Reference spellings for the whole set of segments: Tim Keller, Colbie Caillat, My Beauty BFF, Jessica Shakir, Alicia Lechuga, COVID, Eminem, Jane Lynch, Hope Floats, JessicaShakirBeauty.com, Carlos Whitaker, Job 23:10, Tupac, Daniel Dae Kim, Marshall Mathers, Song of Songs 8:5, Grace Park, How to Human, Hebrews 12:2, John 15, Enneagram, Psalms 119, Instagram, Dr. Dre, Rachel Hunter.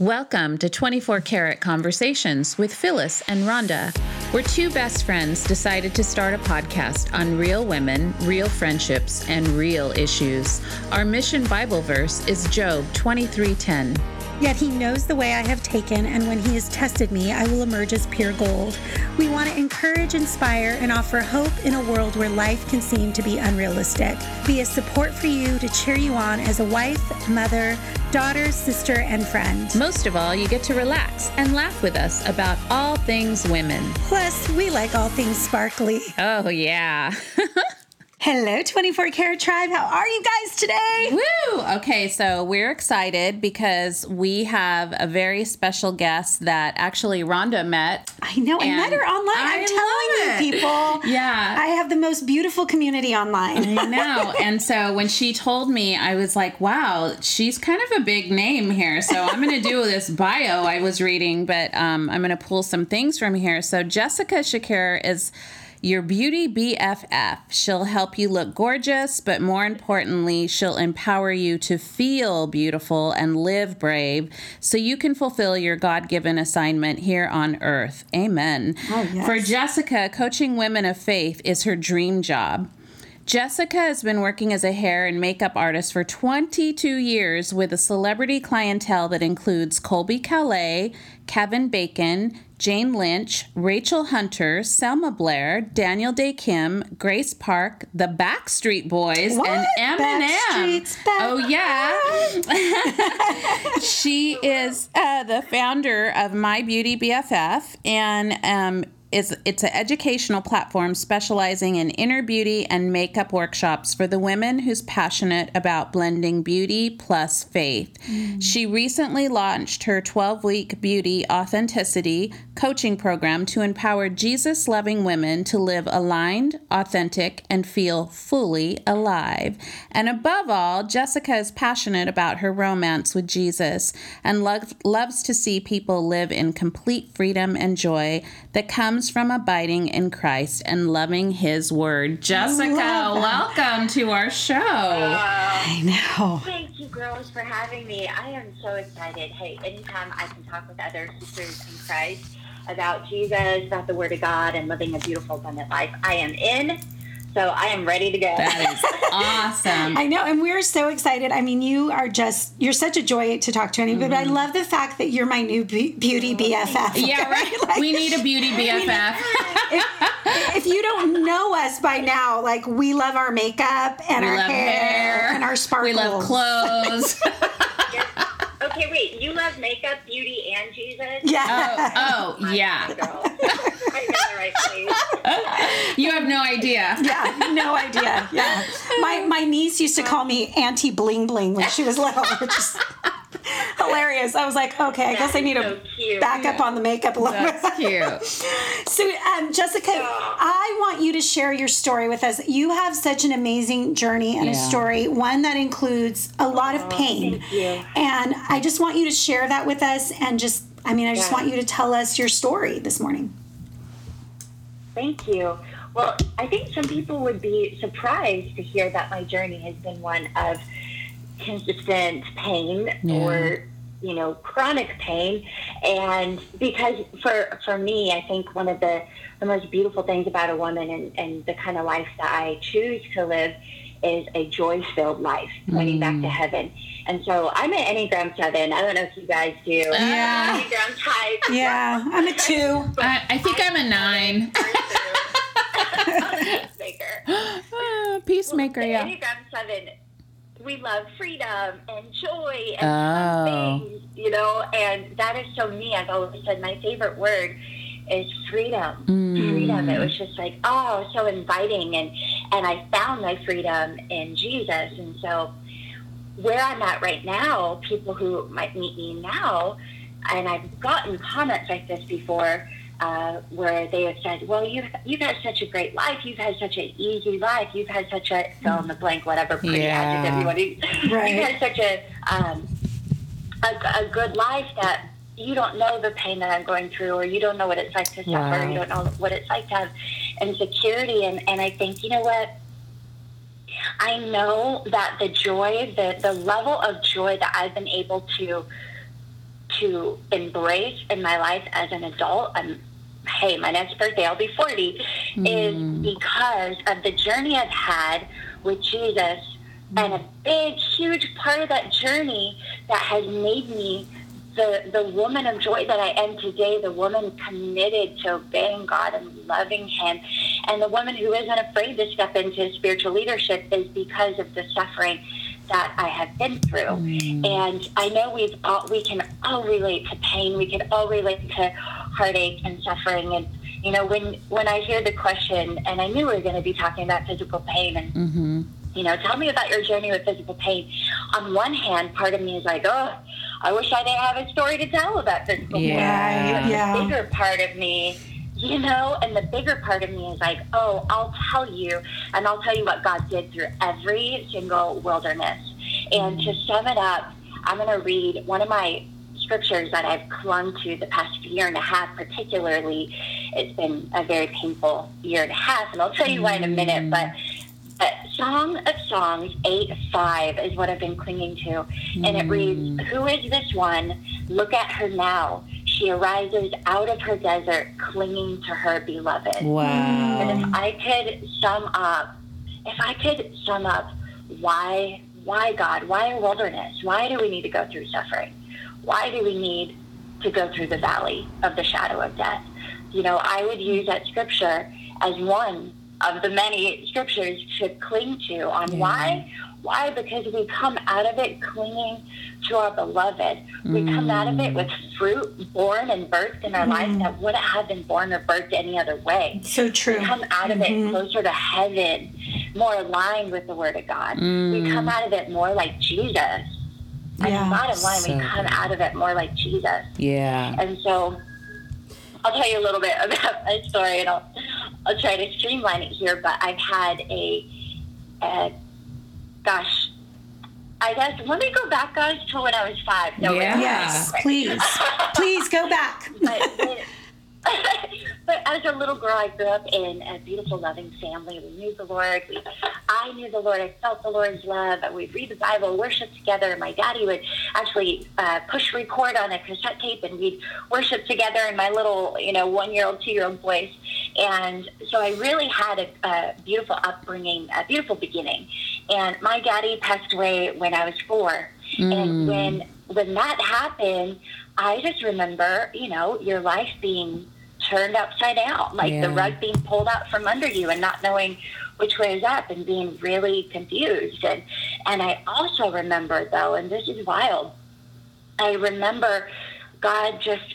Welcome to 24 Karat Conversations with Phyllis and Rhonda, where two best friends decided to start a podcast on real women, real friendships, and real issues. Our mission Bible verse is Job 23:10. Yet he knows the way I have taken, and when he has tested me, I will emerge as pure gold. We want to encourage, inspire, and offer hope in a world where life can seem to be unrealistic. Be a support for you to cheer you on as a wife, mother, daughter, sister, and friend. Most of all, you get to relax and laugh with us about all things women. Plus, we like all things sparkly. Oh, yeah. Hello, 24 Karat Tribe. How are you guys today? Woo! Okay, so we're excited because we have a very special guest that actually Rhonda met. I know, I met her online. I'm telling you, people. Yeah. I have the most beautiful community online. I know. And so when she told me, I was like, wow, she's kind of a big name here. So I'm going to do this bio I was reading, but I'm going to pull some things from here. So Jessica Shakir is your beauty BFF. She'll help you look gorgeous, but more importantly, she'll empower you to feel beautiful and live brave so you can fulfill your God-given assignment here on earth. Amen. Oh, yes. For Jessica, coaching women of faith is her dream job. Jessica has been working as a hair and makeup artist for 22 years with a celebrity clientele that includes Colbie Caillat, Kevin Bacon, Jane Lynch, Rachel Hunter, Selma Blair, Daniel Dae Kim, Grace Park, The Backstreet Boys, and Eminem. Oh, yeah. She is the founder of My Beauty BFF and It's an educational platform specializing in inner beauty and makeup workshops for the women who's passionate about blending beauty plus faith. Mm. She recently launched her 12-week beauty authenticity coaching program to empower Jesus-loving women to live aligned, authentic, and feel fully alive. And above all, Jessica is passionate about her romance with Jesus and loves to see people live in complete freedom and joy that comes from abiding in Christ and loving His Word. Jessica, welcome to our show. I know. Thank you, girls, for having me. I am so excited. Hey, anytime I can talk with other sisters in Christ about Jesus, about the Word of God, and living a beautiful, abundant life, I am in. So I am ready to go. That is awesome. I know. And we're so excited. I mean, you're such a joy to talk to anybody. Mm-hmm. But I love the fact that you're my new beauty BFF. Yeah, right? Like, we need a beauty BFF. If you don't know us by now, like, we love our makeup and our hair and our sparkles. We love clothes. Okay, wait. You love makeup, beauty, and Jesus? Yeah. Oh yeah. I'm in the right place. You have no idea. Yeah, no idea. Yeah. My niece used to call me Auntie Bling Bling when she was little. Just hilarious. I was like, okay, I guess I need to back up on the makeup a little bit. That's cute. So, Jessica, I want you to share your story with us. You have such an amazing journey and a story, one that includes a lot of pain. Thank you. And I just want you to share that with us and I just want you to tell us your story this morning. Thank you. Well, I think some people would be surprised to hear that my journey has been one of consistent pain or, chronic pain. And because for me, I think one of the most beautiful things about a woman and the kind of life that I choose to live is a joy-filled life, pointing back to heaven. And so I'm an Enneagram 7. I don't know if you guys do. Yeah. Enneagram type. Yeah. I'm a 2. I think I'm a 9. Peacemaker, yeah. Enneagram 7, we love freedom and joy and things, and that is so me. I've always said my favorite word is freedom. Freedom. It was just like, so inviting. And I found my freedom in Jesus. And so where I'm at right now, people who might meet me now, and I've gotten comments like this before, where they have said, well, you've had such a great life. You've had such an easy life. You've had such a fill in the blank, whatever pretty adjective you want to. Right. You've had such a good life that you don't know the pain that I'm going through, or you don't know what it's like to suffer. You don't know what it's like to have insecurity. And I think, you know what? I know that the joy, the level of joy that I've been able to embrace in my life as an adult, hey, my next birthday, I'll be 40, is because of the journey I've had with Jesus, and a big, huge part of that journey that has made me the woman of joy that I am today, the woman committed to obeying God and loving Him, and the woman who isn't afraid to step into spiritual leadership, is because of the suffering that I have been through. And I know we can all relate to pain. We can all relate to heartache and suffering. And, you know, when I hear the question, and I knew we were going to be talking about physical pain, and, you know, tell me about your journey with physical pain. On one hand, part of me is like, oh, I wish I didn't have a story to tell about physical pain. Yeah. The bigger part of me, you know, and the bigger part of me is like, oh, I'll tell you, and I'll tell you what God did through every single wilderness. And to sum it up, I'm going to read one of my scriptures that I've clung to the past year and a half, particularly. It's been a very painful year and a half, and I'll tell you why in a minute, but Song of Songs 8:5 is what I've been clinging to, and it reads, "Who is this one? Look at her now. She arises out of her desert, clinging to her beloved." Wow. And if I could sum up why God, why a wilderness? Why do we need to go through suffering? Why do we need to go through the valley of the shadow of death? You know, I would use that scripture as one of the many scriptures to cling to on why. Why? Because we come out of it clinging to our beloved. We come out of it with fruit born and birthed in our life that wouldn't have been born or birthed any other way. So true. We come out of it closer to heaven, more aligned with the Word of God. We come out of it more like Jesus. And bottom line, we come out of it more like Jesus. Yeah. And so I'll tell you a little bit about my story, and I'll try to streamline it here, but I've had let me go back, guys, to when I was 5. Please. Please go back. But as a little girl, I grew up in a beautiful, loving family. We knew the Lord. I knew the Lord. I felt the Lord's love. We'd read the Bible, worship together. My daddy would actually push record on a cassette tape, and we'd worship together in my little, you know, 1-year-old, 2-year-old voice. And so I really had a beautiful upbringing, a beautiful beginning. And my daddy passed away when I was 4. And when that happened, I just remember, you know, your life being turned upside down, like the rug being pulled out from under you and not knowing which way is up and being really confused. And I also remember, though, and this is wild, I remember God just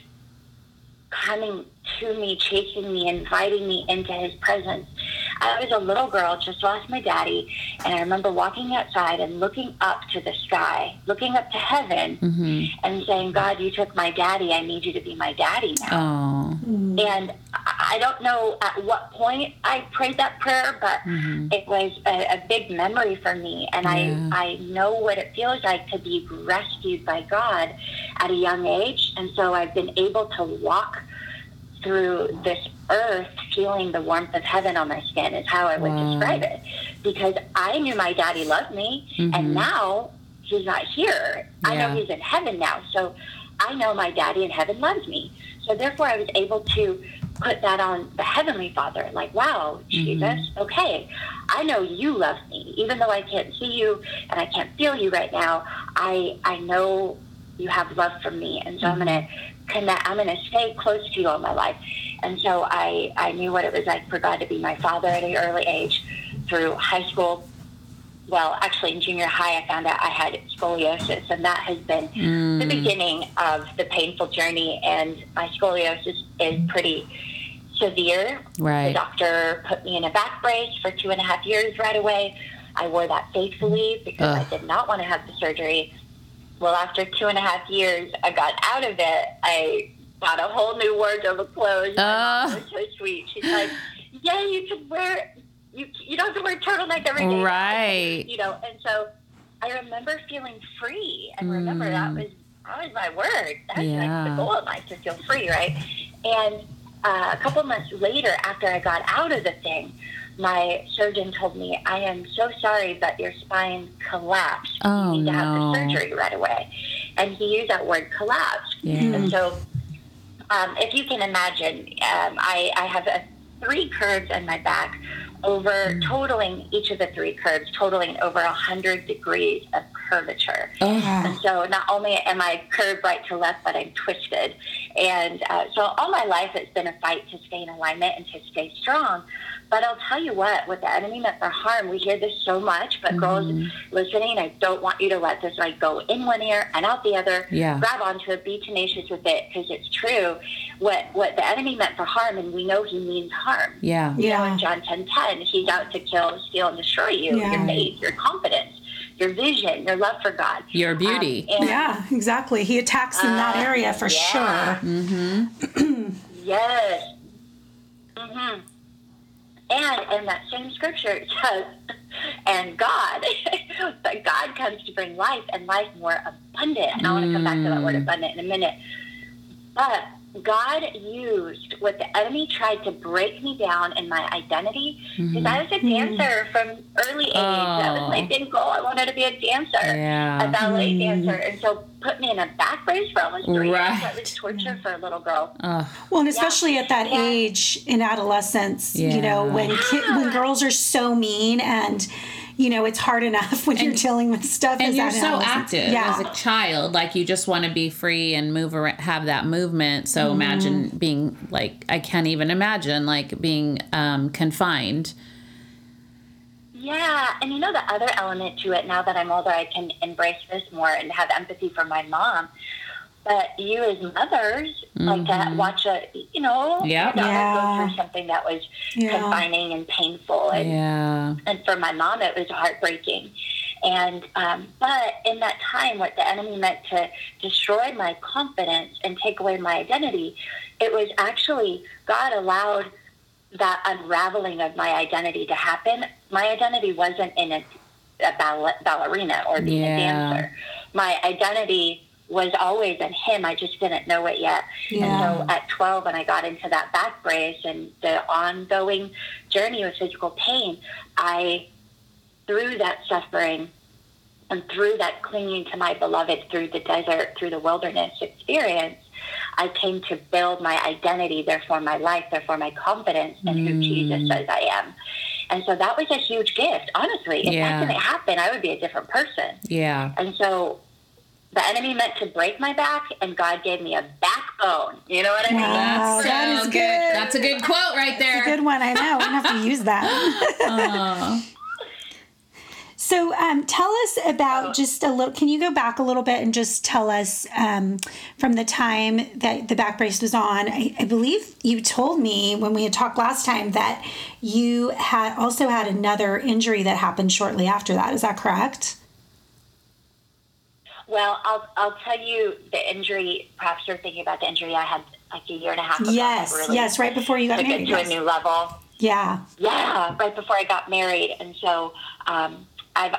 coming to me, chasing me, inviting me into His presence. I was a little girl, just lost my daddy, and I remember walking outside and looking up to the sky, looking up to heaven, and saying, "God, you took my daddy. I need you to be my daddy now." And I don't know at what point I prayed that prayer, but it was a big memory for me, and I know what it feels like to be rescued by God at a young age, and so I've been able to walk through this earth feeling the warmth of heaven on my skin, is how I would describe it, because I knew my daddy loved me, and now he's not here. I know he's in heaven now, so I know my daddy in heaven loves me, so therefore I was able to put that on the Heavenly Father, like, wow, Jesus, okay, I know you love me, even though I can't see you and I can't feel you right now. I know you have love for me, and so I'm going to stay close to you all my life. And so I knew what it was like for God to be my father at an early age. Through high school, well, actually in junior high, I found out I had scoliosis, and that has been the beginning of the painful journey. And my scoliosis is pretty severe. Right. The doctor put me in a back brace for 2.5 years right away. I wore that faithfully because I did not want to have the surgery. Well, after 2.5 years, I got out of it. I bought a whole new wardrobe of clothes. It was so sweet. She's like, "Yeah, you can wear. You don't have to wear a turtleneck every day." Right. You know, and so I remember feeling free. And remember, that was my word. That's like the goal of life, to feel free, right? And a couple months later, after I got out of the thing, my surgeon told me, I am so sorry, but your spine collapsed. Oh, you need to have the surgery right away. And he used that word collapsed. Yeah. And so if you can imagine, I have three curves in my back, totaling each of the three curves, totaling over 100 degrees of curvature. Yeah. And so not only am I curved right to left, but I'm twisted. And so all my life, it's been a fight to stay in alignment and to stay strong. But I'll tell you what the enemy meant for harm, we hear this so much, but girls listening, I don't want you to let this like go in one ear and out the other. Yeah. Grab onto it, be tenacious with it, because it's true. What the enemy meant for harm, and we know he means harm. Yeah. You know, in John 10:10, he's out to kill, steal, and destroy you, your faith, your confidence, your vision, your love for God, your beauty. Exactly. He attacks in that area for sure. Mm-hmm. Yes. Mm-hmm. And in that same scripture, it says, and God, but God comes to bring life and life more abundant. And I want to come back to that word abundant in a minute. But God used what the enemy tried to break me down in my identity, because I was a dancer from early age. That was my big goal. I wanted to be a dancer, a ballet dancer. And so put me in a back brace for almost 3 years. That was torture for a little girl. Well, and especially at that age in adolescence, you know, when girls are so mean, and you know, it's hard enough when you're dealing with stuff. And you're so active as a child. Like, you just want to be free and move around, have that movement. So imagine being, like, I can't even imagine, like, being confined. Yeah. And, you know, the other element to it, now that I'm older, I can embrace this more and have empathy for my mom. But you as mothers, like, to watch your daughter go through something that was confining and painful. And, and for my mom, it was heartbreaking. And but in that time, what the enemy meant to destroy my confidence and take away my identity, it was actually God allowed that unraveling of my identity to happen. My identity wasn't in a ballerina or being a dancer. My identity was always in him. I just didn't know it yet. Yeah. And so at 12, when I got into that back brace and the ongoing journey with physical pain, I, through that suffering and through that clinging to my beloved through the desert, through the wilderness experience, I came to build my identity, therefore my life, therefore my confidence in who Jesus says I am. And so that was a huge gift, honestly. If that didn't happen, I would be a different person. Yeah. And so the enemy meant to break my back, and God gave me a backbone. You know what I mean? Wow, that is good. That's a good quote right there. That's a good one. I know. I'm going to have to use that. So tell us about just a little, can you go back a little bit and just tell us from the time that the back brace was on, I believe you told me when we had talked last time that you had also had another injury that happened shortly after that. Is that correct? Well, I'll tell you the injury. Perhaps you're thinking about the injury I had like a year and a half ago. Yes, really right before you got married. To a new level. Yeah. Yeah, right before I got married, and so I've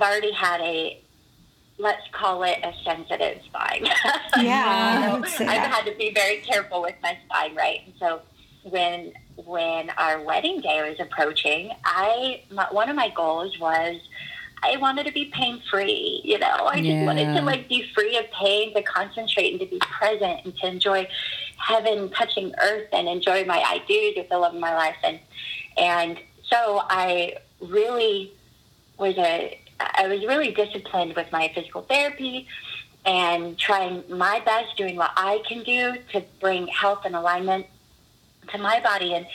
already had a, let's call it a sensitive spine. Yeah. You know, I've had to be very careful with my spine, right? And so when our wedding day was approaching, one of my goals was, I wanted to be pain-free, you know. I just wanted to, like, be free of pain, to concentrate and to be present and to enjoy heaven touching earth and enjoy my I do with the love of my life. And so I really was really disciplined with my physical therapy and trying my best, doing what I can do to bring health and alignment to my body. And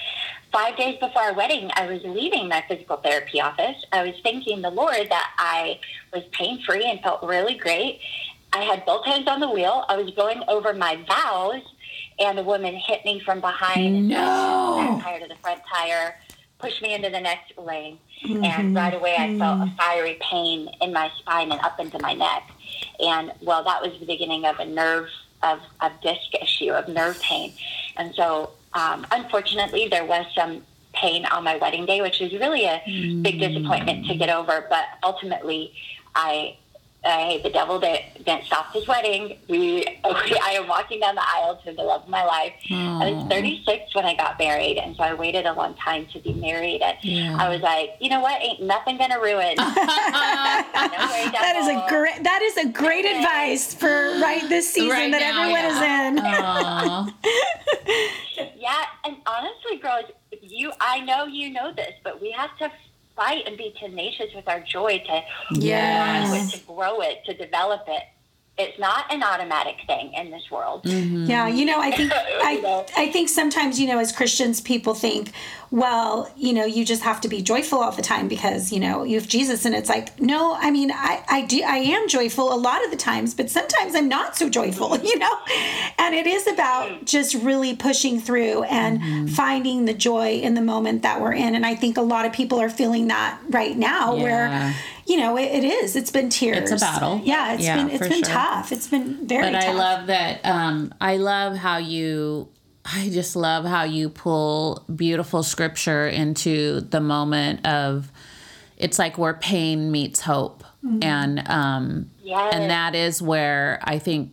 5 days before our wedding, I was leaving my physical therapy office. I was thanking the Lord that I was pain-free and felt really great. I had both hands on the wheel. I was going over my vows, and a woman hit me from behind. No. And back tire to the front tire, pushed me into the next lane. Mm-hmm. And right away, I felt a fiery pain in my spine and up into my neck. And, well, that was the beginning of a nerve, of disc issue, of nerve pain. And so unfortunately, there was some pain on my wedding day, which is really a big disappointment to get over. But ultimately, I The devil danced off his wedding. I am walking down the aisle to the love of my life. Aww. I was 36 when I got married, and so I waited a long time to be married. And yeah. I was like, you know what? Ain't nothing gonna ruin. No way, devil. That is a great advice for this season that everyone is in. Yeah, and honestly, girls, I know you know this, but we have to fight and be tenacious with our joy to grow it, to develop it. It's not an automatic thing in this world. Mm-hmm. Yeah, I think I think sometimes, as Christians, people think, well, you just have to be joyful all the time because, you have Jesus. And it's like, no, I mean, I am joyful a lot of the times, but sometimes I'm not so joyful, And it is about just really pushing through and finding the joy in the moment that we're in. And I think a lot of people are feeling that right now where... it is. It's been tears. It's a battle. Yeah, it's been tough. It's been very tough. But I love that. I just love how you pull beautiful scripture into the moment of, it's like where pain meets hope. Mm-hmm. And, and that is where I think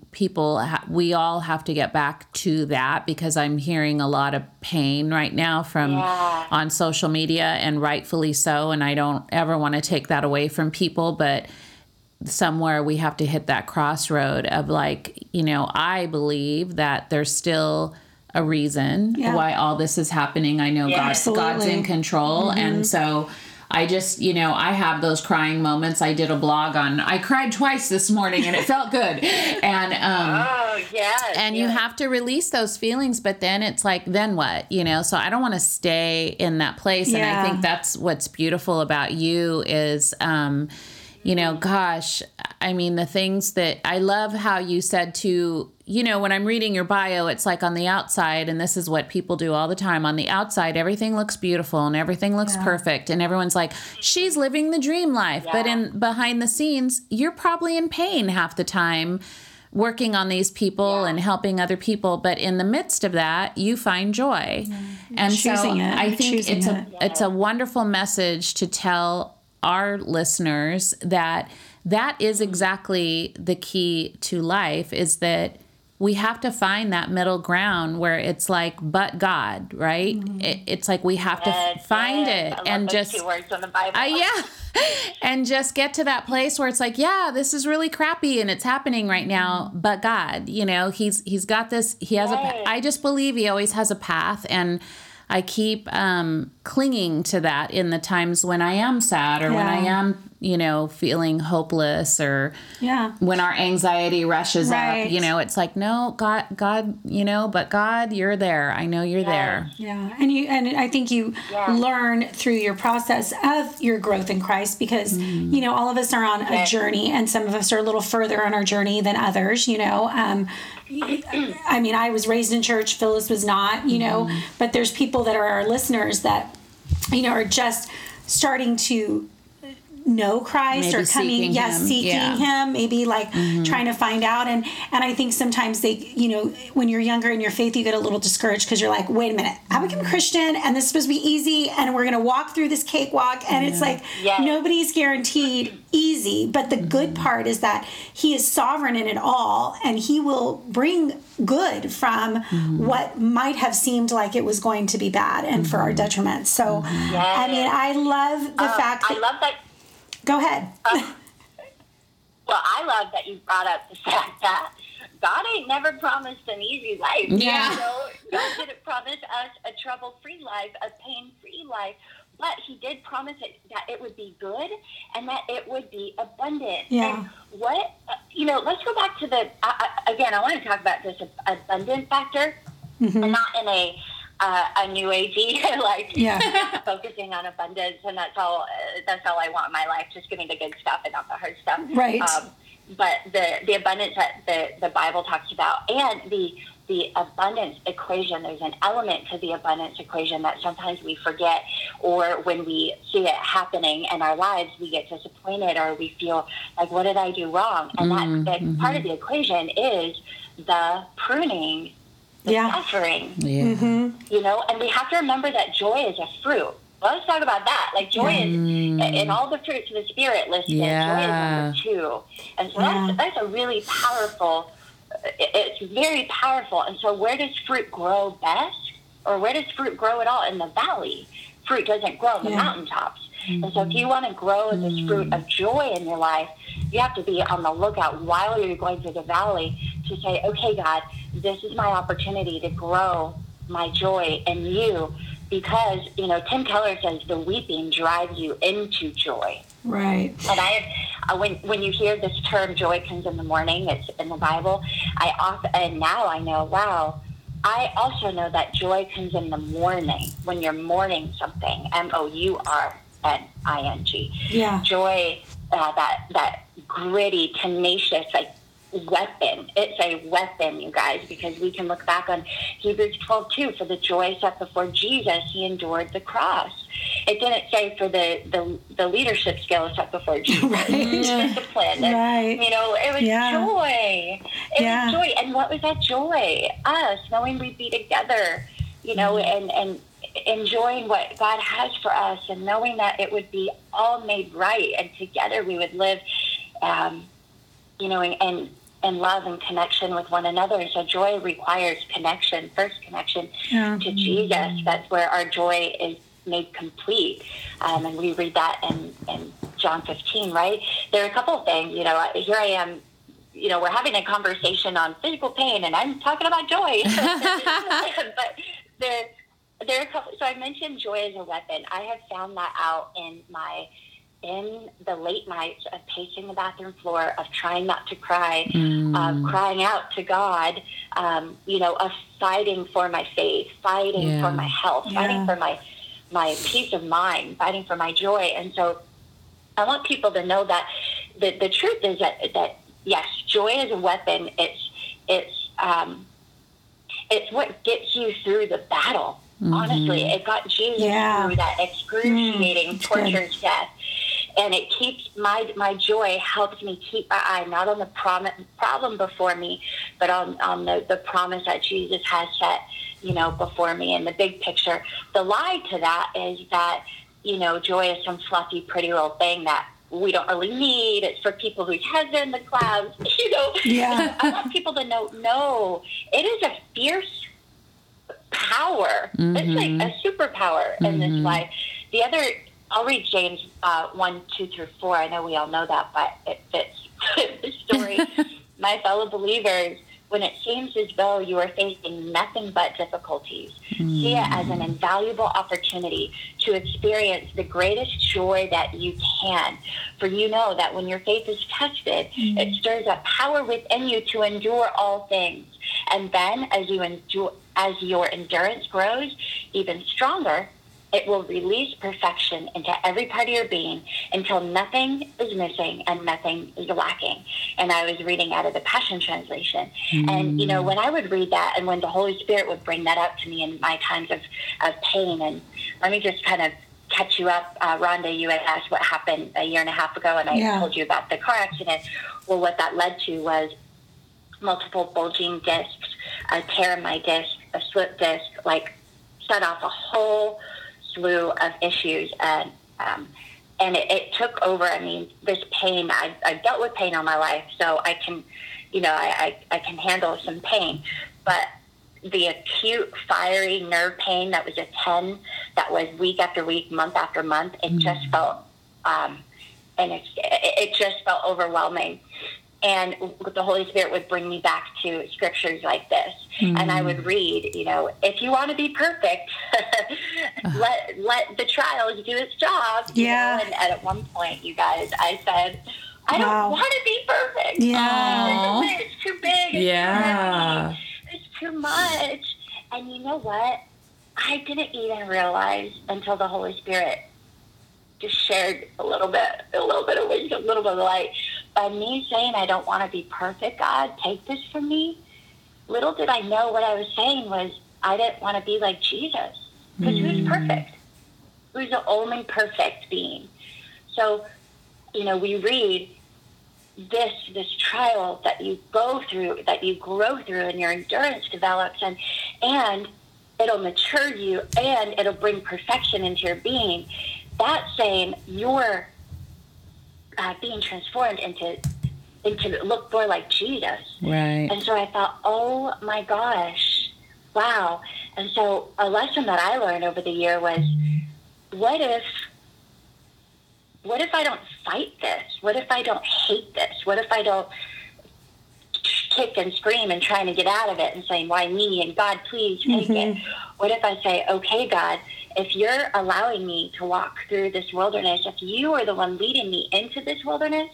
we all have to get back to that, because I'm hearing a lot of pain right now from on social media, and rightfully so. And I don't ever want to take that away from people, but somewhere we have to hit that crossroad of I believe that there's still a reason why all this is happening. I know God's in control. Mm-hmm. And so I just, I have those crying moments. I did a blog I cried twice this morning and it felt good. And, you have to release those feelings, but then it's like, then what, so I don't want to stay in that place. Yeah. And I think that's what's beautiful about you is, the things that I love how you said to, when I'm reading your bio, it's like on the outside, and this is what people do all the time, on the outside, everything looks beautiful and everything looks perfect. And everyone's like, she's living the dream life. Yeah. But behind the scenes, you're probably in pain half the time working on these people and helping other people. But in the midst of that, you find joy. Yeah. And choosing so it. I think it's it's a wonderful message to tell our listeners that is exactly the key to life, is that we have to find that middle ground where it's like, but God, right? Mm-hmm. It's like we have to find it and just 2 words on the Bible. And just get to that place where it's like, this is really crappy and it's happening right now, but God, he's got this. He has I just believe he always has a path, and I keep clinging to that in the times when I am sad or when I am, feeling hopeless or when our anxiety rushes up, it's like, no, God, but God, you're there. I know you're there. Yeah. And I think you learn through your process of your growth in Christ, because, all of us are on a journey, and some of us are a little further on our journey than others, I was raised in church. Phyllis was not, but there's people that are our listeners that, are just starting to know Christ, maybe, or coming, seeking him, maybe trying to find out. And I think sometimes they, when you're younger in your faith, you get a little discouraged because you're like, wait a minute, I became a Christian and this is supposed to be easy, and we're going to walk through this cakewalk. And it's like, nobody's guaranteed easy. But the good part is that he is sovereign in it all, and he will bring good from what might have seemed like it was going to be bad and for our detriment. So, I love the fact that... I love that. Go ahead. I love that you brought up the fact that God ain't never promised an easy life. Yeah. So God didn't promise us a trouble-free life, a pain-free life, but he did promise that it would be good and that it would be abundant. Yeah. And let's go back to the, again, I want to talk about this abundant factor, and not in a new agey, focusing on abundance, and that's all I want in my life. Just give me the good stuff and not the hard stuff. Right. But the abundance that the Bible talks about, and the abundance equation, there's an element to the abundance equation that sometimes we forget, or when we see it happening in our lives, we get disappointed, or we feel like, what did I do wrong? And that part of the equation is the pruning. Suffering, and we have to remember that joy is a fruit. Well, let's talk about that. Like, joy is in all the fruits of the Spirit listed. Yeah. Joy is number 2. And so that's a really powerful, it's very powerful. And so where does fruit grow best? Or where does fruit grow at all? In the valley. Fruit doesn't grow in the mountaintops. Mm-hmm. And so if you want to grow this fruit of joy in your life, you have to be on the lookout while you're going through the valley to say, okay, God, this is my opportunity to grow my joy in you. Because, you know, Tim Keller says the weeping drives you into joy. Right. And when you hear this term, joy comes in the morning, it's in the Bible, I also know that joy comes in the morning, when you're mourning something, mourning. Yeah. Joy, that gritty, tenacious, like, weapon. It's a weapon, you guys, because we can look back on Hebrews 12:2. For the joy set before Jesus, he endured the cross. It didn't say for the leadership skills set before Jesus. Right. Discipline. And, you know, it was joy. It was joy. And what was that joy? Us knowing we'd be together, you know, and enjoying what God has for us, and knowing that it would be all made right, and together we would live, you know, and love and connection with one another. So joy requires connection, first connection to Jesus. That's where our joy is made complete. And we read that in John 15, right? There are a couple of things, you know, here I am, you know, we're having a conversation on physical pain and I'm talking about joy. But there are a couple, so I mentioned joy as a weapon. I have found that out in the late nights of pacing the bathroom floor, of trying not to cry, of crying out to God, you know, of fighting for my faith, fighting for my health, fighting for my peace of mind, fighting for my joy. And so I want people to know that the truth is that yes, joy is a weapon. It's what gets you through the battle. Honestly, it got Jesus through that excruciating, tortured death. And it keeps my joy, helps me keep my eye not on the problem before me, but on the promise that Jesus has set, you know, before me in the big picture. The lie to that is that, you know, joy is some fluffy, pretty little thing that we don't really need. It's for people whose heads are in the clouds, you know. Yeah. I want people to know, no, it is a fierce power. It's like a superpower in this life. The other, I'll read James 1:2-4. I know we all know that, but it fits the story. My fellow believers, when it seems as though you are facing nothing but difficulties, see it as an invaluable opportunity to experience the greatest joy that you can. For you know that when your faith is tested, it stirs up power within you to endure all things. And then as your endurance grows even stronger, it will release perfection into every part of your being until nothing is missing and nothing is lacking. And I was reading out of the Passion Translation. And, you know, when I would read that and when the Holy Spirit would bring that up to me in my times of pain, and let me just kind of catch you up. Rhonda, you had asked what happened a year and a half ago, and I told you about the car accident. Well, what that led to was multiple bulging discs, a tear in my disc, a slip disc, like set off a whole slew of issues. And it took over. I mean, this pain, I've dealt with pain all my life, so I can, you know, I can handle some pain. But the acute, fiery nerve pain that was a 10, that was week after week, month after month, it just felt, and it just felt overwhelming. And the Holy Spirit would bring me back to scriptures like this. And I would read, you know, if you want to be perfect, let the trials do its job. Yeah. You know? And at one point, you guys, I said, I don't want to be perfect. Yeah. It's too big. It's too heavy. It's too much. And you know what? I didn't even realize until the Holy Spirit just shared a little bit of wisdom, a little bit of light. By me saying I don't want to be perfect, God, take this from me. Little did I know what I was saying was I didn't want to be like Jesus. Because who's perfect? Who's the only perfect being? So, you know, we read this trial that you go through, that you grow through, and your endurance develops, and it'll mature you, and it'll bring perfection into your being. That's saying you're being transformed into look more like Jesus. Right. And so I thought, oh my gosh, wow. And so a lesson that I learned over the year was, what if I don't fight this? What if I don't hate this? What if I don't kick and scream and trying to get out of it and saying, why me? And God, please take it. What if I say, okay, God, if you're allowing me to walk through this wilderness, if you are the one leading me into this wilderness,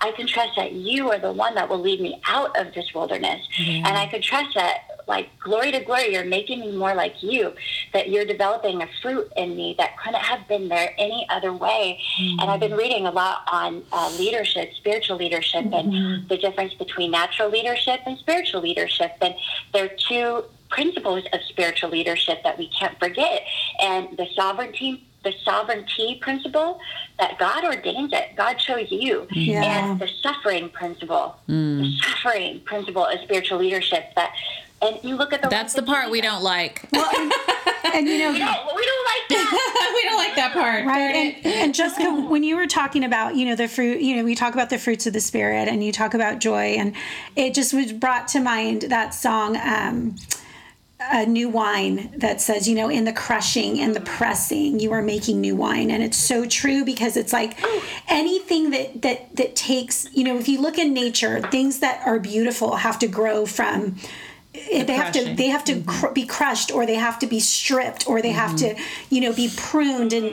I can trust that you are the one that will lead me out of this wilderness. Mm-hmm. And I can trust that, like, glory to glory, you're making me more like you, that you're developing a fruit in me that couldn't have been there any other way. Mm-hmm. And I've been reading a lot on leadership, spiritual leadership, mm-hmm. and the difference between natural leadership and spiritual leadership. And there are two principles of spiritual leadership that we can't forget. And the sovereignty principle, that God ordains it. God chose you. Yeah. And the suffering principle of spiritual leadership that... And you look at that's the part we don't like. Well, and you know, we don't like that. We don't like that part, right? And Jessica, when you were talking about, you know, the fruit, you know, we talk about the fruits of the Spirit, and you talk about joy, and it just was brought to mind that song, a new wine, that says, you know, in the crushing and the pressing, you are making new wine. And it's so true, because it's like anything that takes, you know, if you look in nature, things that are beautiful have to grow from. They have to mm-hmm. be crushed, or they have to be stripped, or they mm-hmm. have to, you know, be pruned. And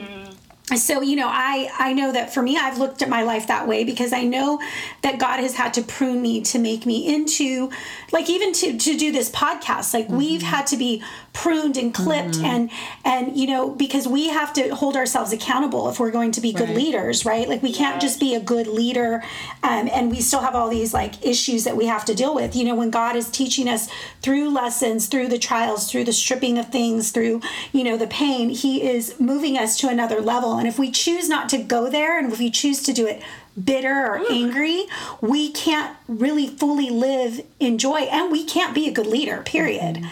so, you know, I know that for me, I've looked at my life that way, because I know that God has had to prune me to make me into, like, even to do this podcast, like mm-hmm. we've had to be pruned and clipped mm-hmm. and, you know, because we have to hold ourselves accountable if we're going to be good leaders, right? Like, we can't just be a good leader and we still have all these, like, issues that we have to deal with. You know, when God is teaching us through lessons, through the trials, through the stripping of things, through, you know, the pain, he is moving us to another level. And if we choose not to go there, and if we choose to do it bitter or angry, we can't really fully live in joy, and we can't be a good leader, period.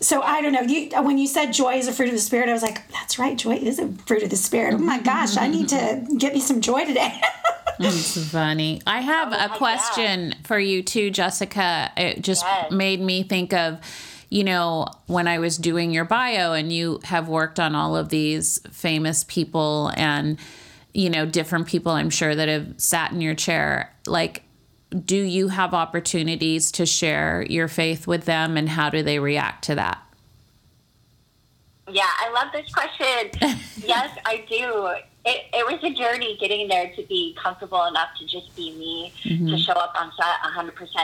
So I don't know. When you said joy is a fruit of the Spirit, I was like, that's right. Joy is a fruit of the Spirit. Oh my gosh, I need to get me some joy today. That's funny. I have a question for you too, Jessica. It just made me think of, you know, when I was doing your bio, and you have worked on all of these famous people, and, you know, different people, I'm sure, that have sat in your chair, like, do you have opportunities to share your faith with them, and how do they react to that? Yeah, I love this question. Yes, I do. It was a journey getting there to be comfortable enough to just be me, mm-hmm. to show up on set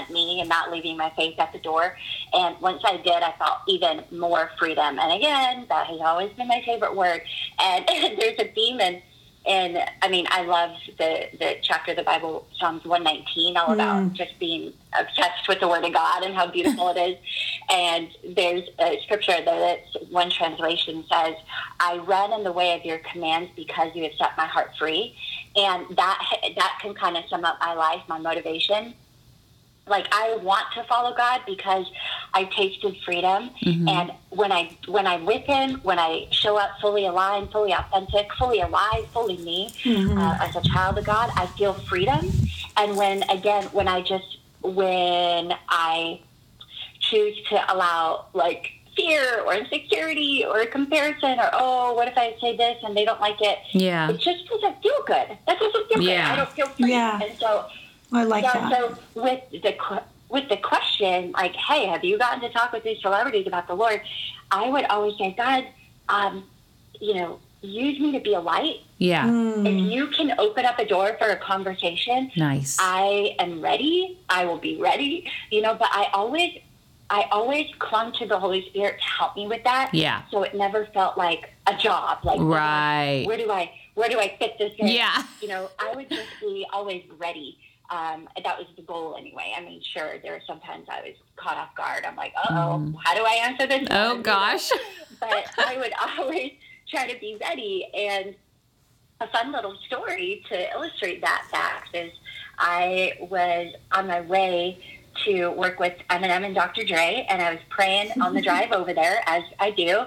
100% me, and not leaving my faith at the door. And once I did, I felt even more freedom. And again, that has always been my favorite word. And there's a theme in I love the chapter of the Bible, Psalms 119, all about just being obsessed with the Word of God and how beautiful it is. And there's a scripture that one translation says, I run in the way of your commands because you have set my heart free. And that can kind of sum up my life, my motivation. Like, I want to follow God because I tasted freedom. Mm-hmm. And when I'm with him, when I show up fully aligned, fully authentic, fully alive, fully me, mm-hmm. As a child of God, I feel freedom. And when I choose to allow, like, fear or insecurity or comparison, or, oh, what if I say this and they don't like it? Yeah. It just doesn't feel good. That doesn't feel good. I don't feel free. Yeah. And so... I like that. So with the question, like, hey, have you gotten to talk with these celebrities about the Lord? I would always say, God, you know, use me to be a light. Yeah. If you can open up a door for a conversation, nice. I am ready. I will be ready. You know, but I always clung to the Holy Spirit to help me with that. Yeah. So it never felt like a job. Like, right. Where do I fit this in? Yeah. You know, I would just be always ready. That was the goal anyway. I mean, sure, there were sometimes I was caught off guard. I'm like, how do I answer this? Oh, gosh. But I would always try to be ready. And a fun little story to illustrate that fact is I was on my way to work with Eminem and Dr. Dre, and I was praying on the drive over there, as I do,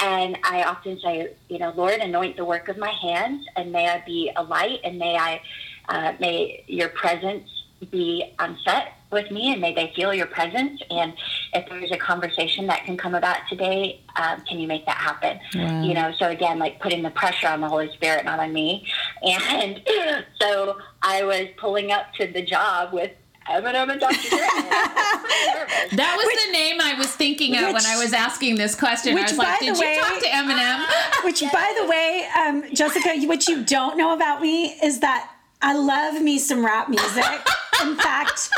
and I often say, you know, Lord, anoint the work of my hands, and may I be a light, and may your presence be on set with me, and may they feel your presence, and if there's a conversation that can come about today, can you make that happen? Wow. You know, so again, like putting the pressure on the Holy Spirit, not on me. And so I was pulling up to the job with Eminem and Dr. Dre. That was the name I was thinking of when I was asking this question. I was like, did you talk to Eminem? Which, yes. By the way, Jessica, what you don't know about me is that I love me some rap music. In fact,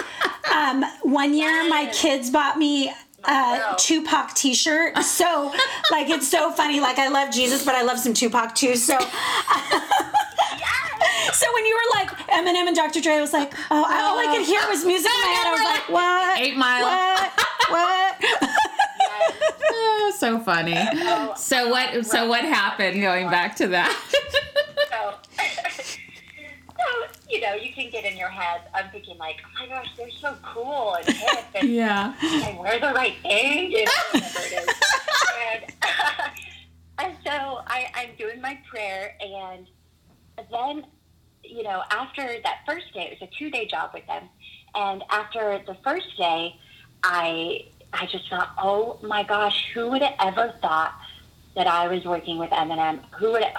one year my kids bought me a Tupac t-shirt. So, like, it's so funny. Like, I love Jesus, but I love some Tupac too. So, so when you were like Eminem and Dr. Dre, I was like, oh, all I could hear was music in my head. I was like, what? 8 Mile. What? Oh, so funny. So what happened, going back to that? You know, you can get in your head. I'm thinking like, oh my gosh, they're so cool and hip, and yeah, I wear the right thing, you know, whatever it is. And so I'm doing my prayer, and then, you know, after that first day, it was a 2-day job with them, and after the first day, I just thought, oh my gosh, who would have ever thought that I was working with Eminem? Who would have?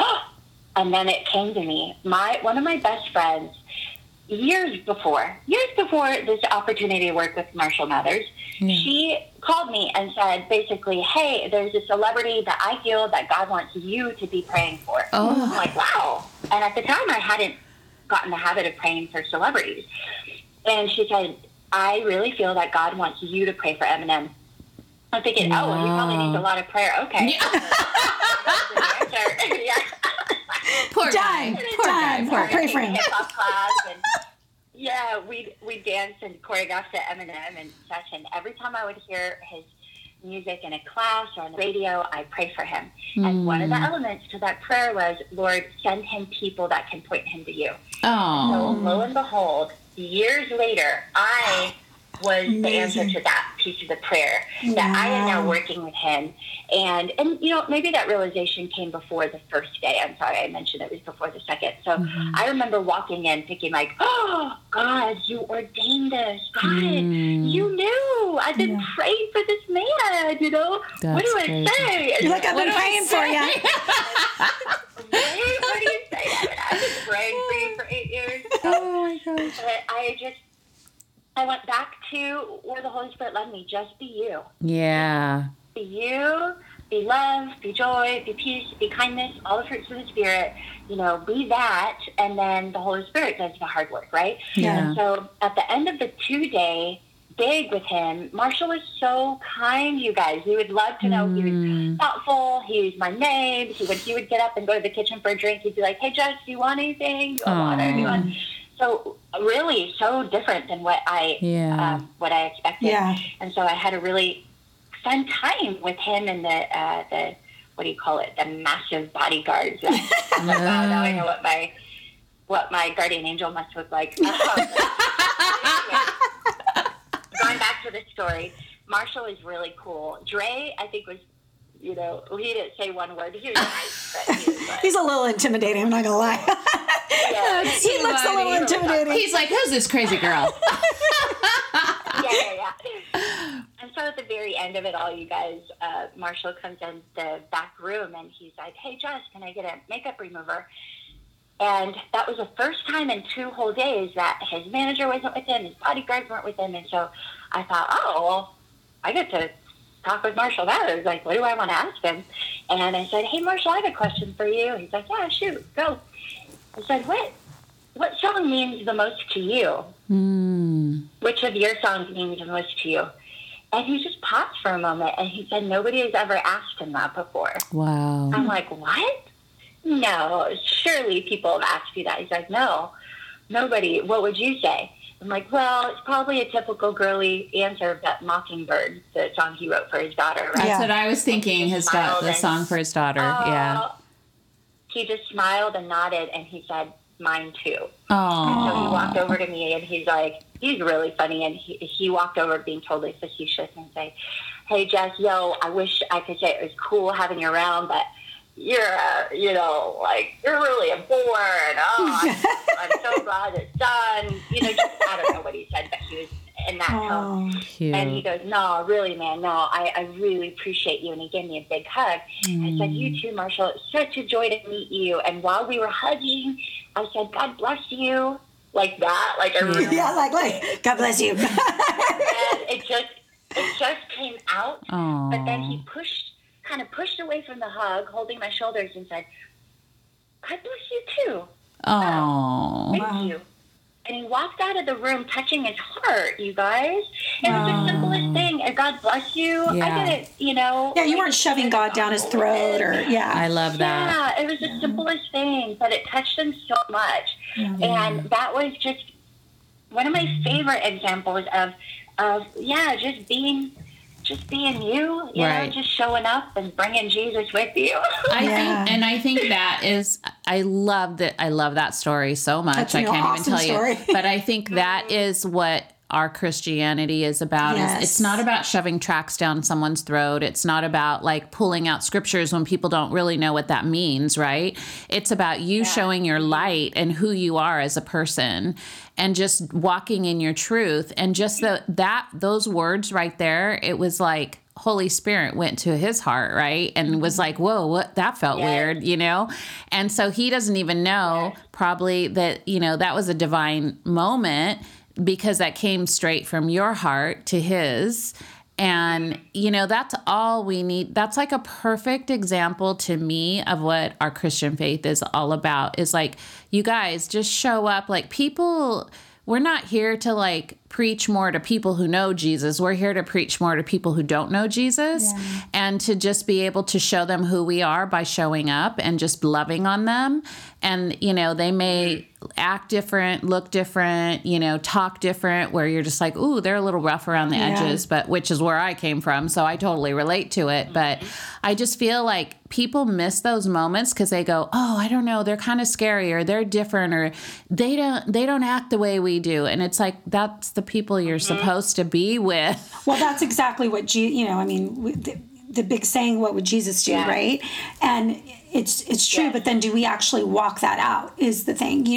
And then it came to me. One of my best friends, years before this opportunity to work with Marshall Mathers, she called me and said, basically, hey, there's a celebrity that I feel that God wants you to be praying for. Oh. I'm like, wow. And at the time, I hadn't gotten the habit of praying for celebrities. And she said, I really feel that God wants you to pray for Eminem. I'm thinking, wow. He probably needs a lot of prayer. Okay. Yeah. Poor guy. Pray for him. Yeah, we'd dance and choreograph to Eminem in session. Every time I would hear his music in a class or on the radio, I pray for him. And one of the elements to that prayer was, Lord, send him people that can point him to you. Oh. So lo and behold, years later, I was the answer to that piece of the prayer, that I am now working with him. And you know, maybe that realization came before the first day. I'm sorry, I mentioned it was before the second. So I remember walking in thinking like, oh, God, you ordained this. God, you knew. I've been praying for this man, you know. That's what do I crazy. Say? You're like, I've been praying for you. What do you say? I've been praying for you for 8 years. Oh, my gosh. But I went back to where the Holy Spirit led me. Just be you. Yeah. Be you, be love, be joy, be peace, be kindness, all the fruits of the Spirit. You know, be that, and then the Holy Spirit does the hard work, right? Yeah. And so at the end of the 2-day dig with him, Marshall was so kind, you guys. You would love to know. He was thoughtful. He used my name. He would get up and go to the kitchen for a drink. He'd be like, hey, Jess, do you want anything? Do you want water? Do you want... So really so different than what I expected. Yeah. And so I had a really fun time with him and the what do you call it? The massive bodyguards. I'm like, wow, now I know what my guardian angel must look like. Going back to the story, Marshall is really cool. Dre, I think, was, you know, he didn't say one word. He was nice, but he was like, he's a little intimidating, I'm not going to lie. Yeah. He looks a little intimidating. He's like, who's this crazy girl? Yeah. And so at the very end of it all, you guys, Marshall comes in the back room, and he's like, hey, Jess, can I get a makeup remover? And that was the first time in 2 whole days that his manager wasn't with him, his bodyguards weren't with him. And so I thought, oh, well, I get to talk with Marshall Mathers. Like, what do I want to ask him? And I said, hey, Marshall, I have a question for you. He's like, yeah, shoot, go. I said, what song means the most to you? Which of your songs means the most to you? And he just paused for a moment, and he said, nobody has ever asked him that before. Wow. I'm like, what? No, surely people have asked you that. He's like, no, nobody. What would you say? I'm like, well, it's probably a typical girly answer, but Mockingbird, the song he wrote for his daughter, right? That's what I was thinking, the song for his daughter, He just smiled and nodded, and he said, mine too. Aww. And so he walked over to me, and he's like, he's really funny, and he walked over being totally facetious and say, "Hey, Jess, yo, I wish I could say it was cool having you around, but you're really a bore, and I'm so glad it's done." I don't know what he said, but he was in that tone. Cute. And he goes, "No, really, man, no, I really appreciate you." And he gave me a big hug. I said, "You too, Marshall. It's such a joy to meet you." And while we were hugging, I said, "God bless you," like that. Like, I really God bless you. And it just came out. Aww. But then he pushed away from the hug, holding my shoulders, and said, "God bless you too." Oh, thank you. And he walked out of the room touching his heart, you guys. It was the simplest thing. And God bless you. Yeah. I didn't, Yeah, you weren't shoving God down his throat or, yeah. I love that. Yeah, it was the simplest thing, but it touched him so much. Yeah. And that was just one of my favorite examples of just being... Just being you right. Just showing up and bringing Jesus with you. I think that is, I love that story so much. That's I can't even tell you, but I think that is what our Christianity is about. Yes. It's not about shoving tracts down someone's throat. It's not about like pulling out scriptures when people don't really know what that means, right? It's about you showing your light and who you are as a person and just walking in your truth. And just those words right there, it was like Holy Spirit went to his heart, right? And was like, whoa, what, that felt weird, And so he doesn't even know probably that, that was a divine moment, because that came straight from your heart to his. And, that's all we need. That's like a perfect example to me of what our Christian faith is all about, is like, you guys just show up. Like, people, we're not here to like preach more to people who know Jesus. We're here to preach more to people who don't know Jesus, and to just be able to show them who we are by showing up and just loving on them. And, they may act different, look different, talk different, where you're just like, ooh, they're a little rough around the edges, but which is where I came from. So I totally relate to it. But I just feel like people miss those moments because they go, oh, I don't know, they're kind of scary, or they're different, or they don't act the way we do. And it's like, that's the people you're supposed to be with. Well, that's exactly what the big saying, what would Jesus do, right? And it's true, but then do we actually walk that out is the thing.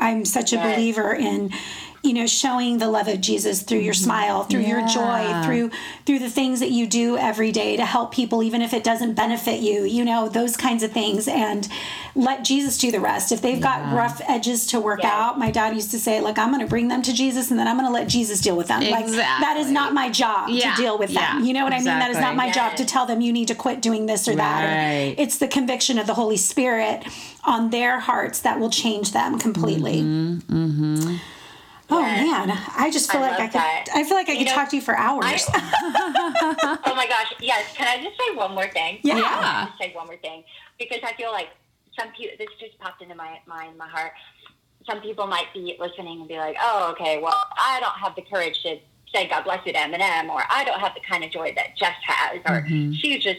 I'm such a believer in showing the love of Jesus through your smile, through your joy, through the things that you do every day to help people, even if it doesn't benefit you, those kinds of things, and let Jesus do the rest. If they've got rough edges to work out, my dad used to say, look, I'm going to bring them to Jesus and then I'm going to let Jesus deal with them. Exactly. Like, that is not my job to deal with them. You know what I mean? That is not my job to tell them you need to quit doing this or that. Or it's the conviction of the Holy Spirit on their hearts that will change them completely. Mm-hmm. Oh man, I just feel like I could talk to you for hours. Oh my gosh, yes. Can I just say one more thing? Yeah. I just say one more thing, because I feel like some people, this just popped into my mind, my heart. Some people might be listening and be like, oh, okay, well, I don't have the courage to say God bless you to Eminem, or I don't have the kind of joy that Jess has, or she's just,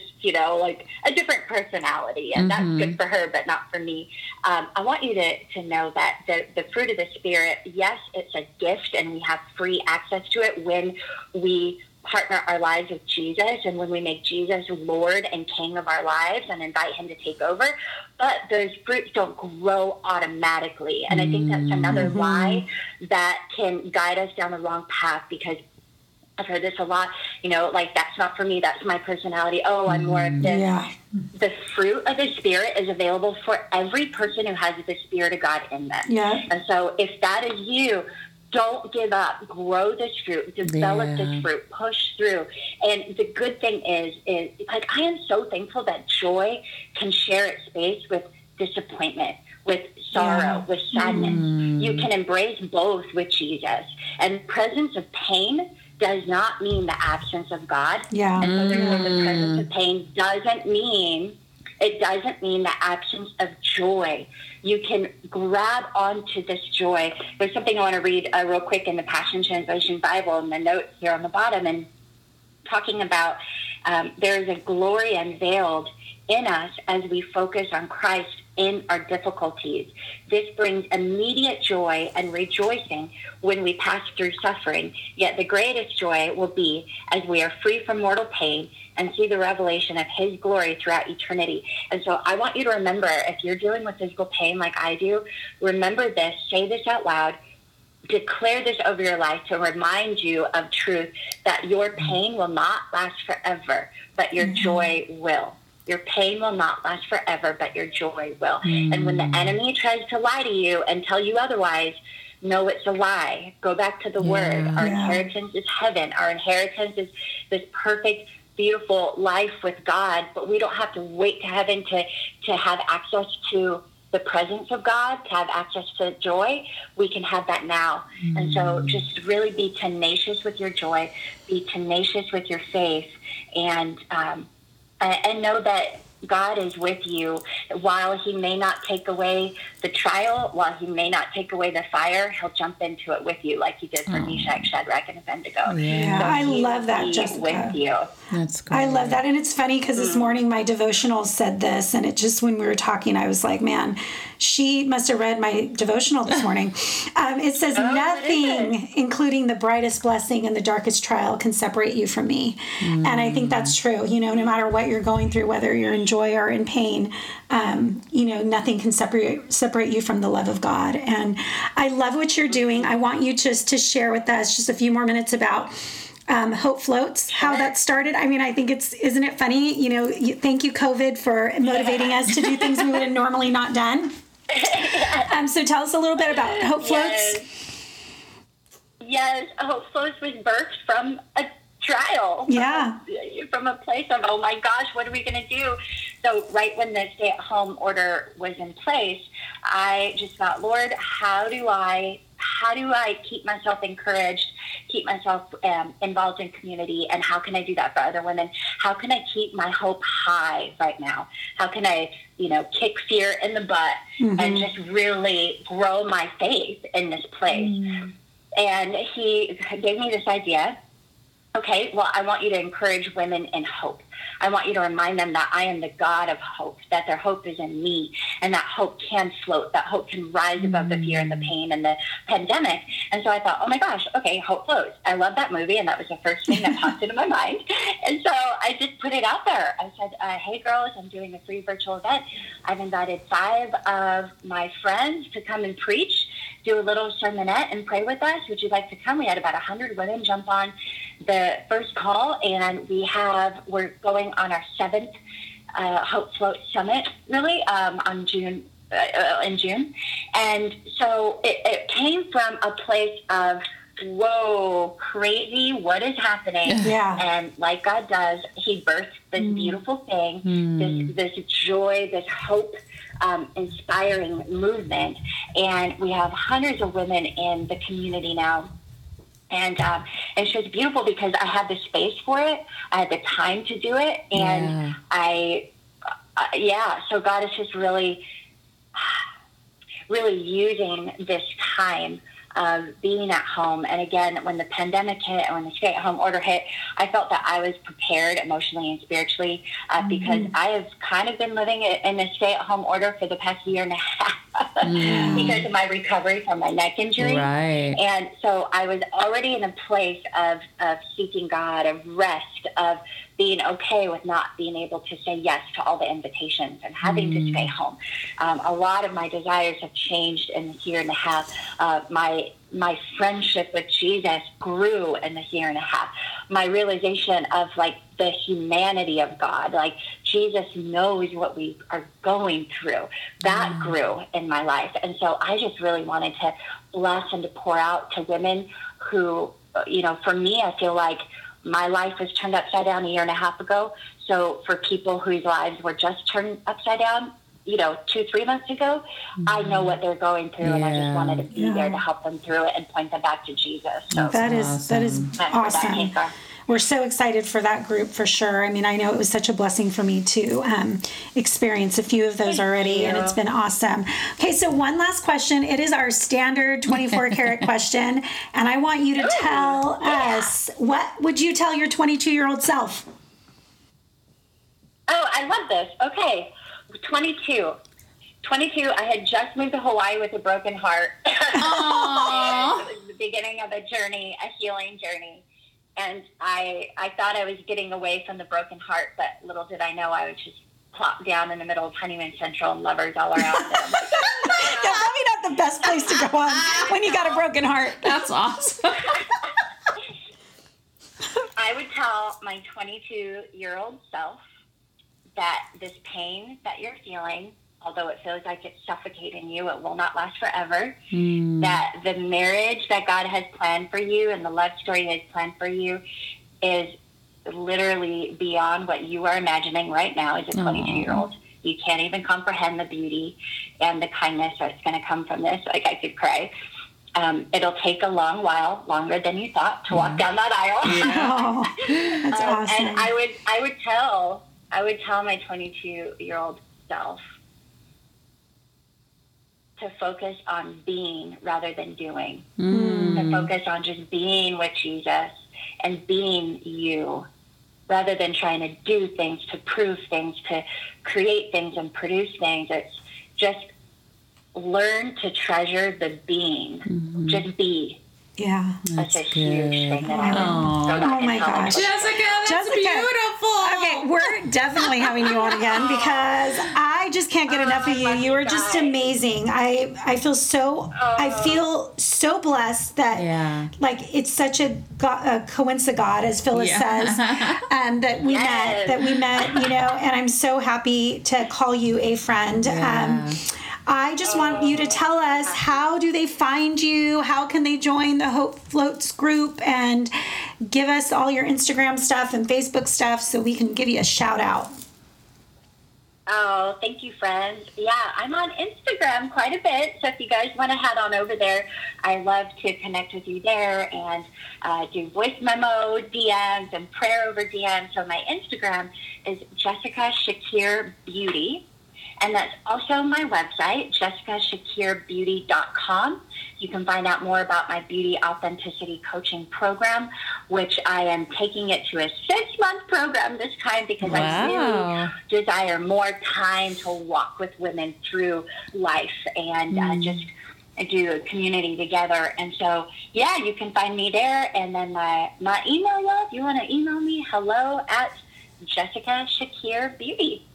like a different personality, and that's good for her, but not for me. I want you to know that the fruit of the Spirit, yes, it's a gift, and we have free access to it when we partner our lives with Jesus, and when we make Jesus Lord and King of our lives and invite him to take over. But those fruits don't grow automatically. And I think that's another lie that can guide us down the wrong path, because I've heard this a lot, like, that's not for me, that's my personality. Oh, I'm more of this. Yeah. The fruit of the Spirit is available for every person who has the Spirit of God in them. Yeah. And so if that is you, don't give up. Grow this fruit. Develop this fruit. Push through. And the good thing is like, I am so thankful that joy can share its space with disappointment, with sorrow, with sadness. You can embrace both with Jesus. And presence of pain does not mean the absence of God. Yeah. And so the presence of pain doesn't mean the absence of joy. You can grab onto this joy. There's something I want to read real quick in the Passion Translation Bible in the notes here on the bottom, and talking about there is a glory unveiled in us as we focus on Christ in our difficulties. This brings immediate joy and rejoicing when we pass through suffering, yet the greatest joy will be as we are free from mortal pain and see the revelation of his glory throughout eternity. And so I want you to remember, if you're dealing with physical pain like I do, remember this, say this out loud, declare this over your life to remind you of truth, that your pain will not last forever, but your joy will. Your pain will not last forever, but your joy will. And when the enemy tries to lie to you and tell you otherwise, no, it's a lie. Go back to the word. Our inheritance is heaven. Our inheritance is this perfect, beautiful life with God, but we don't have to wait to heaven to have access to the presence of God, to have access to joy. We can have that now. And so just really be tenacious with your joy, be tenacious with your faith, and know that God is with you. While he may not take away the trial, while he may not take away the fire, he'll jump into it with you like he did for Meshach, Shadrach, and Abednego. Yeah, so I love that, Jessica. With you. That's cool. I love that. And it's funny because this morning my devotional said this, and it just, when we were talking, I was like, man, she must have read my devotional this morning. It says, nothing, including the brightest blessing and the darkest trial, can separate you from me. And I think that's true. You know, no matter what you're going through, whether you're in joy or in pain, you know, nothing can separate you from the love of God. And I love what you're doing. I want you just to share with us just a few more minutes about Hope Floats, how that started. I mean, I think isn't it funny? You know, thank you, COVID, for motivating us to do things we would have normally not done. So tell us a little bit about Hope Floats. Yes, Hope Floats was birthed from a trial. Yeah. From a place of, oh my gosh, what are we going to do? So right when the stay-at-home order was in place, I just thought, Lord, how do I keep myself encouraged, keep myself involved in community, and how can I do that for other women? How can I keep my hope high right now? How can I, kick fear in the butt and just really grow my faith in this place? And he gave me this idea. Okay, well, I want you to encourage women in hope. I want you to remind them that I am the God of hope, that their hope is in me, and that hope can float, that hope can rise above the fear and the pain and the pandemic. And so I thought, oh my gosh, okay, Hope Floats. I love that movie, and that was the first thing that popped into my mind. And so I just put it out there. I said, hey, girls, I'm doing a free virtual event. I've invited 5 of my friends to come and preach, do a little sermonette, and pray with us. Would you like to come? We had about 100 women jump on the first call, and we're going on our 7th Hope Float Summit, really, in June. And so it came from a place of, whoa, crazy, what is happening? And like God does, he birthed this beautiful thing, this joy, this hope, inspiring movement. And we have hundreds of women in the community now. And so it's beautiful because I had the space for it. I had the time to do it. And so God is just really, really using this time of being at home. And again, when the pandemic hit and when the stay-at-home order hit, I felt that I was prepared emotionally and spiritually because I have kind of been living in a stay-at-home order for the past year and a half because of my recovery from my neck injury. Right. And so I was already in a place of seeking God, of rest, of being okay with not being able to say yes to all the invitations and having to stay home. A lot of my desires have changed in this year and a half. My friendship with Jesus grew in this year and a half. My realization of the humanity of God, Jesus knows what we are going through, that grew in my life. And so I just really wanted to bless and to pour out to women who, for me, I feel like my life was turned upside down a year and a half ago. So for people whose lives were just turned upside down, 2-3 months ago, I know what they're going through, and I just wanted to be there to help them through it and point them back to Jesus. So that is awesome. We're so excited for that group for sure. I mean, I know it was such a blessing for me to experience a few of those already, and it's been awesome. Okay, so one last question. It is our standard 24-karat question, and I want you to tell us, what would you tell your 22-year-old self? Oh, I love this. Okay, 22. 22, I had just moved to Hawaii with a broken heart. Aww. It was the beginning of a journey, a healing journey. And I thought I was getting away from the broken heart, but little did I know I would just plop down in the middle of Honeymoon Central and lovers all around them. That's probably not the best place to go on when you got a broken heart. That's awesome. I would tell my 22-year-old self that this pain that you're feeling, although it feels like it's suffocating you, it will not last forever. Mm. That the marriage that God has planned for you and the love story He has planned for you is literally beyond what you are imagining right now as a 22-year-old. You can't even comprehend the beauty and the kindness that's going to come from this. Like, I could cry. It'll take a long while, longer than you thought, to walk down that aisle. Yeah. That's awesome. And I would tell my 22-year-old self to focus on being rather than doing. Mm. To focus on just being with Jesus and being you, rather than trying to do things, to prove things, to create things and produce things. It's just learn to treasure the being. Mm-hmm. Just be. Yeah. That's a huge thing that I learned. Oh my gosh. Jessica, that's beautiful. Okay, we're definitely having you on again because I just can't get enough of you. You are just amazing. I feel so blessed that like it's such a coincidence, as Phyllis says, that we met, you know, and I'm so happy to call you a friend. Yeah. I just want you to tell us, how do they find you? How can they join the Hope Floats group? And give us all your Instagram stuff and Facebook stuff so we can give you a shout out. Oh, thank you, friends. Yeah, I'm on Instagram quite a bit. So if you guys want to head on over there, I love to connect with you there and do voice memo, DMs, and prayer over DMs. So my Instagram is Jessica Shakir Beauty. And that's also my website, JessicaShakirBeauty.com. You can find out more about my beauty authenticity coaching program, which I am taking it to a 6-month program this time because I really desire more time to walk with women through life and just do a community together. And so, yeah, you can find me there. And then my email, if you want to email me, hello@JessicaShakirBeauty.com.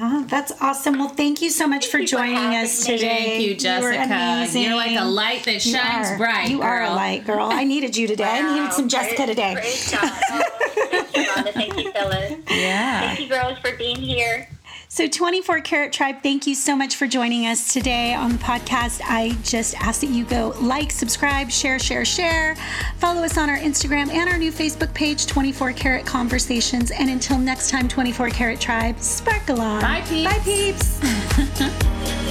Oh, that's awesome. Well, thank you so much for joining us today. Thank you, Jessica. You're amazing. You're like a light that shines bright. You are a light, girl. I needed you today. I needed some Jessica today. Great job. Thank you, Rhonda. Thank you, Phyllis. Yeah. Thank you, girls, for being here. So 24 Karat Tribe, thank you so much for joining us today on the podcast. I just ask that you go like, subscribe, share. Follow us on our Instagram and our new Facebook page, 24 Karat Conversations. And until next time, 24 Karat Tribe, sparkle on. Bye, peeps. Bye, peeps.